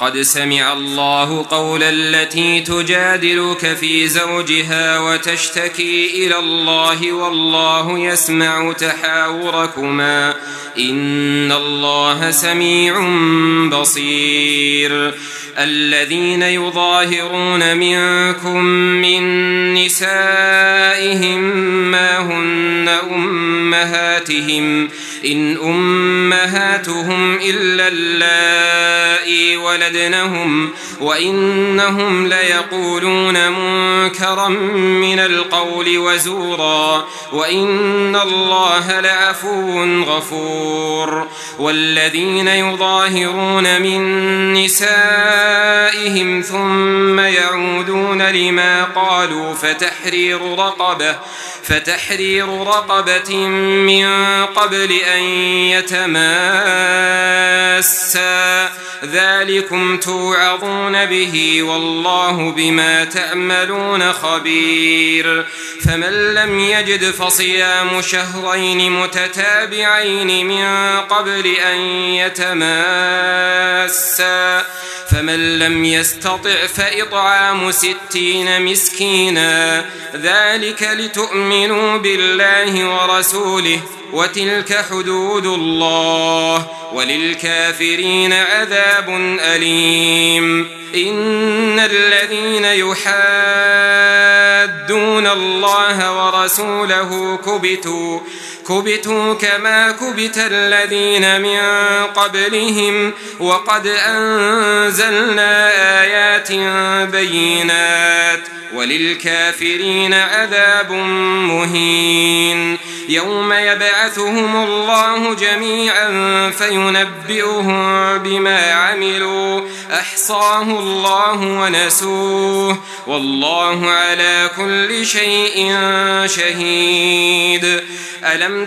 قد سمع الله قول التي تجادلك في زوجها وتشتكي إلى الله والله يسمع تحاوركما إن الله سميع بصير الذين يظاهرون منكم من نسائهم ما هن أمهاتهم إن أمهاتهم إلا اللائي ولدنهم وإنهم ليقولون منكرا من القول وزورا وإن الله لعفو غفور والذين يظاهرون من نسائهم ثم يعودون لما قالوا فتحرير رقبة من قبل أن يتماسا ذلكم توعظون به والله بما تعملون خبير فمن لم يجد فصيام شهرين متتابعين من قبل أن يتماسا فمن لم يستطع فإطعام 60 مسكينا ذلك لتؤمنوا بالله ورسوله وتلك حدود الله وللكافرين عذاب أليم إن الذين يحادون الله ورسوله كبتوا كما كبت الذين من قبلهم وقد أنزلنا آيات بينات وللكافرين عذاب مهين يوم يبعثهم الله جميعا فينبئهم بما عملوا أحصاه الله ونسوه والله على كل شيء شهيد ألم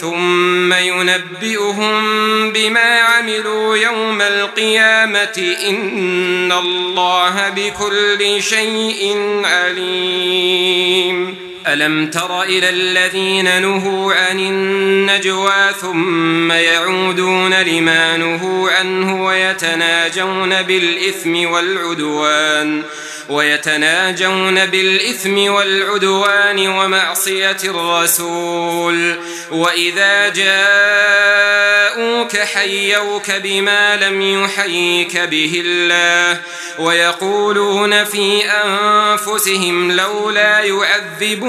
ثم ينبئهم بما عملوا يوم القيامة إن الله بكل شيء عليم ألم تر إلى الذين نهوا عن النجوى ثم يعودون لما نهوا عنه ويتناجون بالإثم والعدوان ومعصية الرسول وإذا جاءوك حيوك بما لم يحيك به الله ويقولون في أنفسهم لولا يعذبنا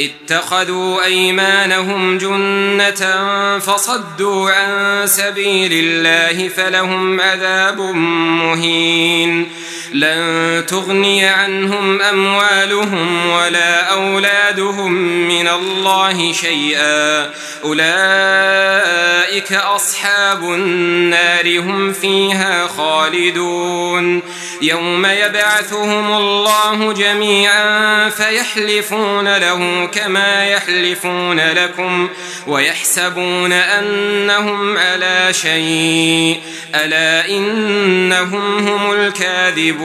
اتخذوا أيمانهم جنة فصدوا عن سبيل الله فلهم عذاب مهين لن تغني عنهم أموالهم ولا أولادهم من الله شيئا أولئك أصحاب النار هم فيها خالدون يوم يبعثهم الله جميعا فيحلفون له كما يحلفون لكم ويحسبون أنهم على شيء ألا إنهم هم الكاذبون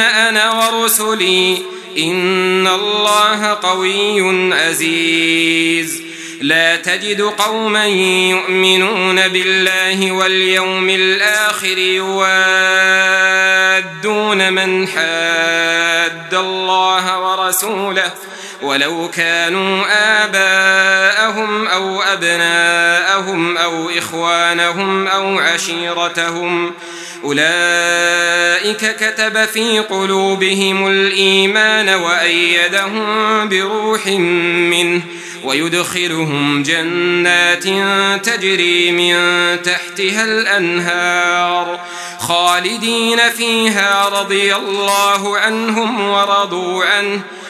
أنا ورسلي إن الله قوي عزيز لا تجد قوما يؤمنون بالله واليوم الآخر يوادون من حاد الله ورسوله ولو كانوا آباءهم أو أبناءهم أو إخوانهم أو عشيرتهم أولئك كتب في قلوبهم الإيمان وأيدهم بروح منه ويدخلهم جنات تجري من تحتها الأنهار خالدين فيها رضي الله عنهم ورضوا عنه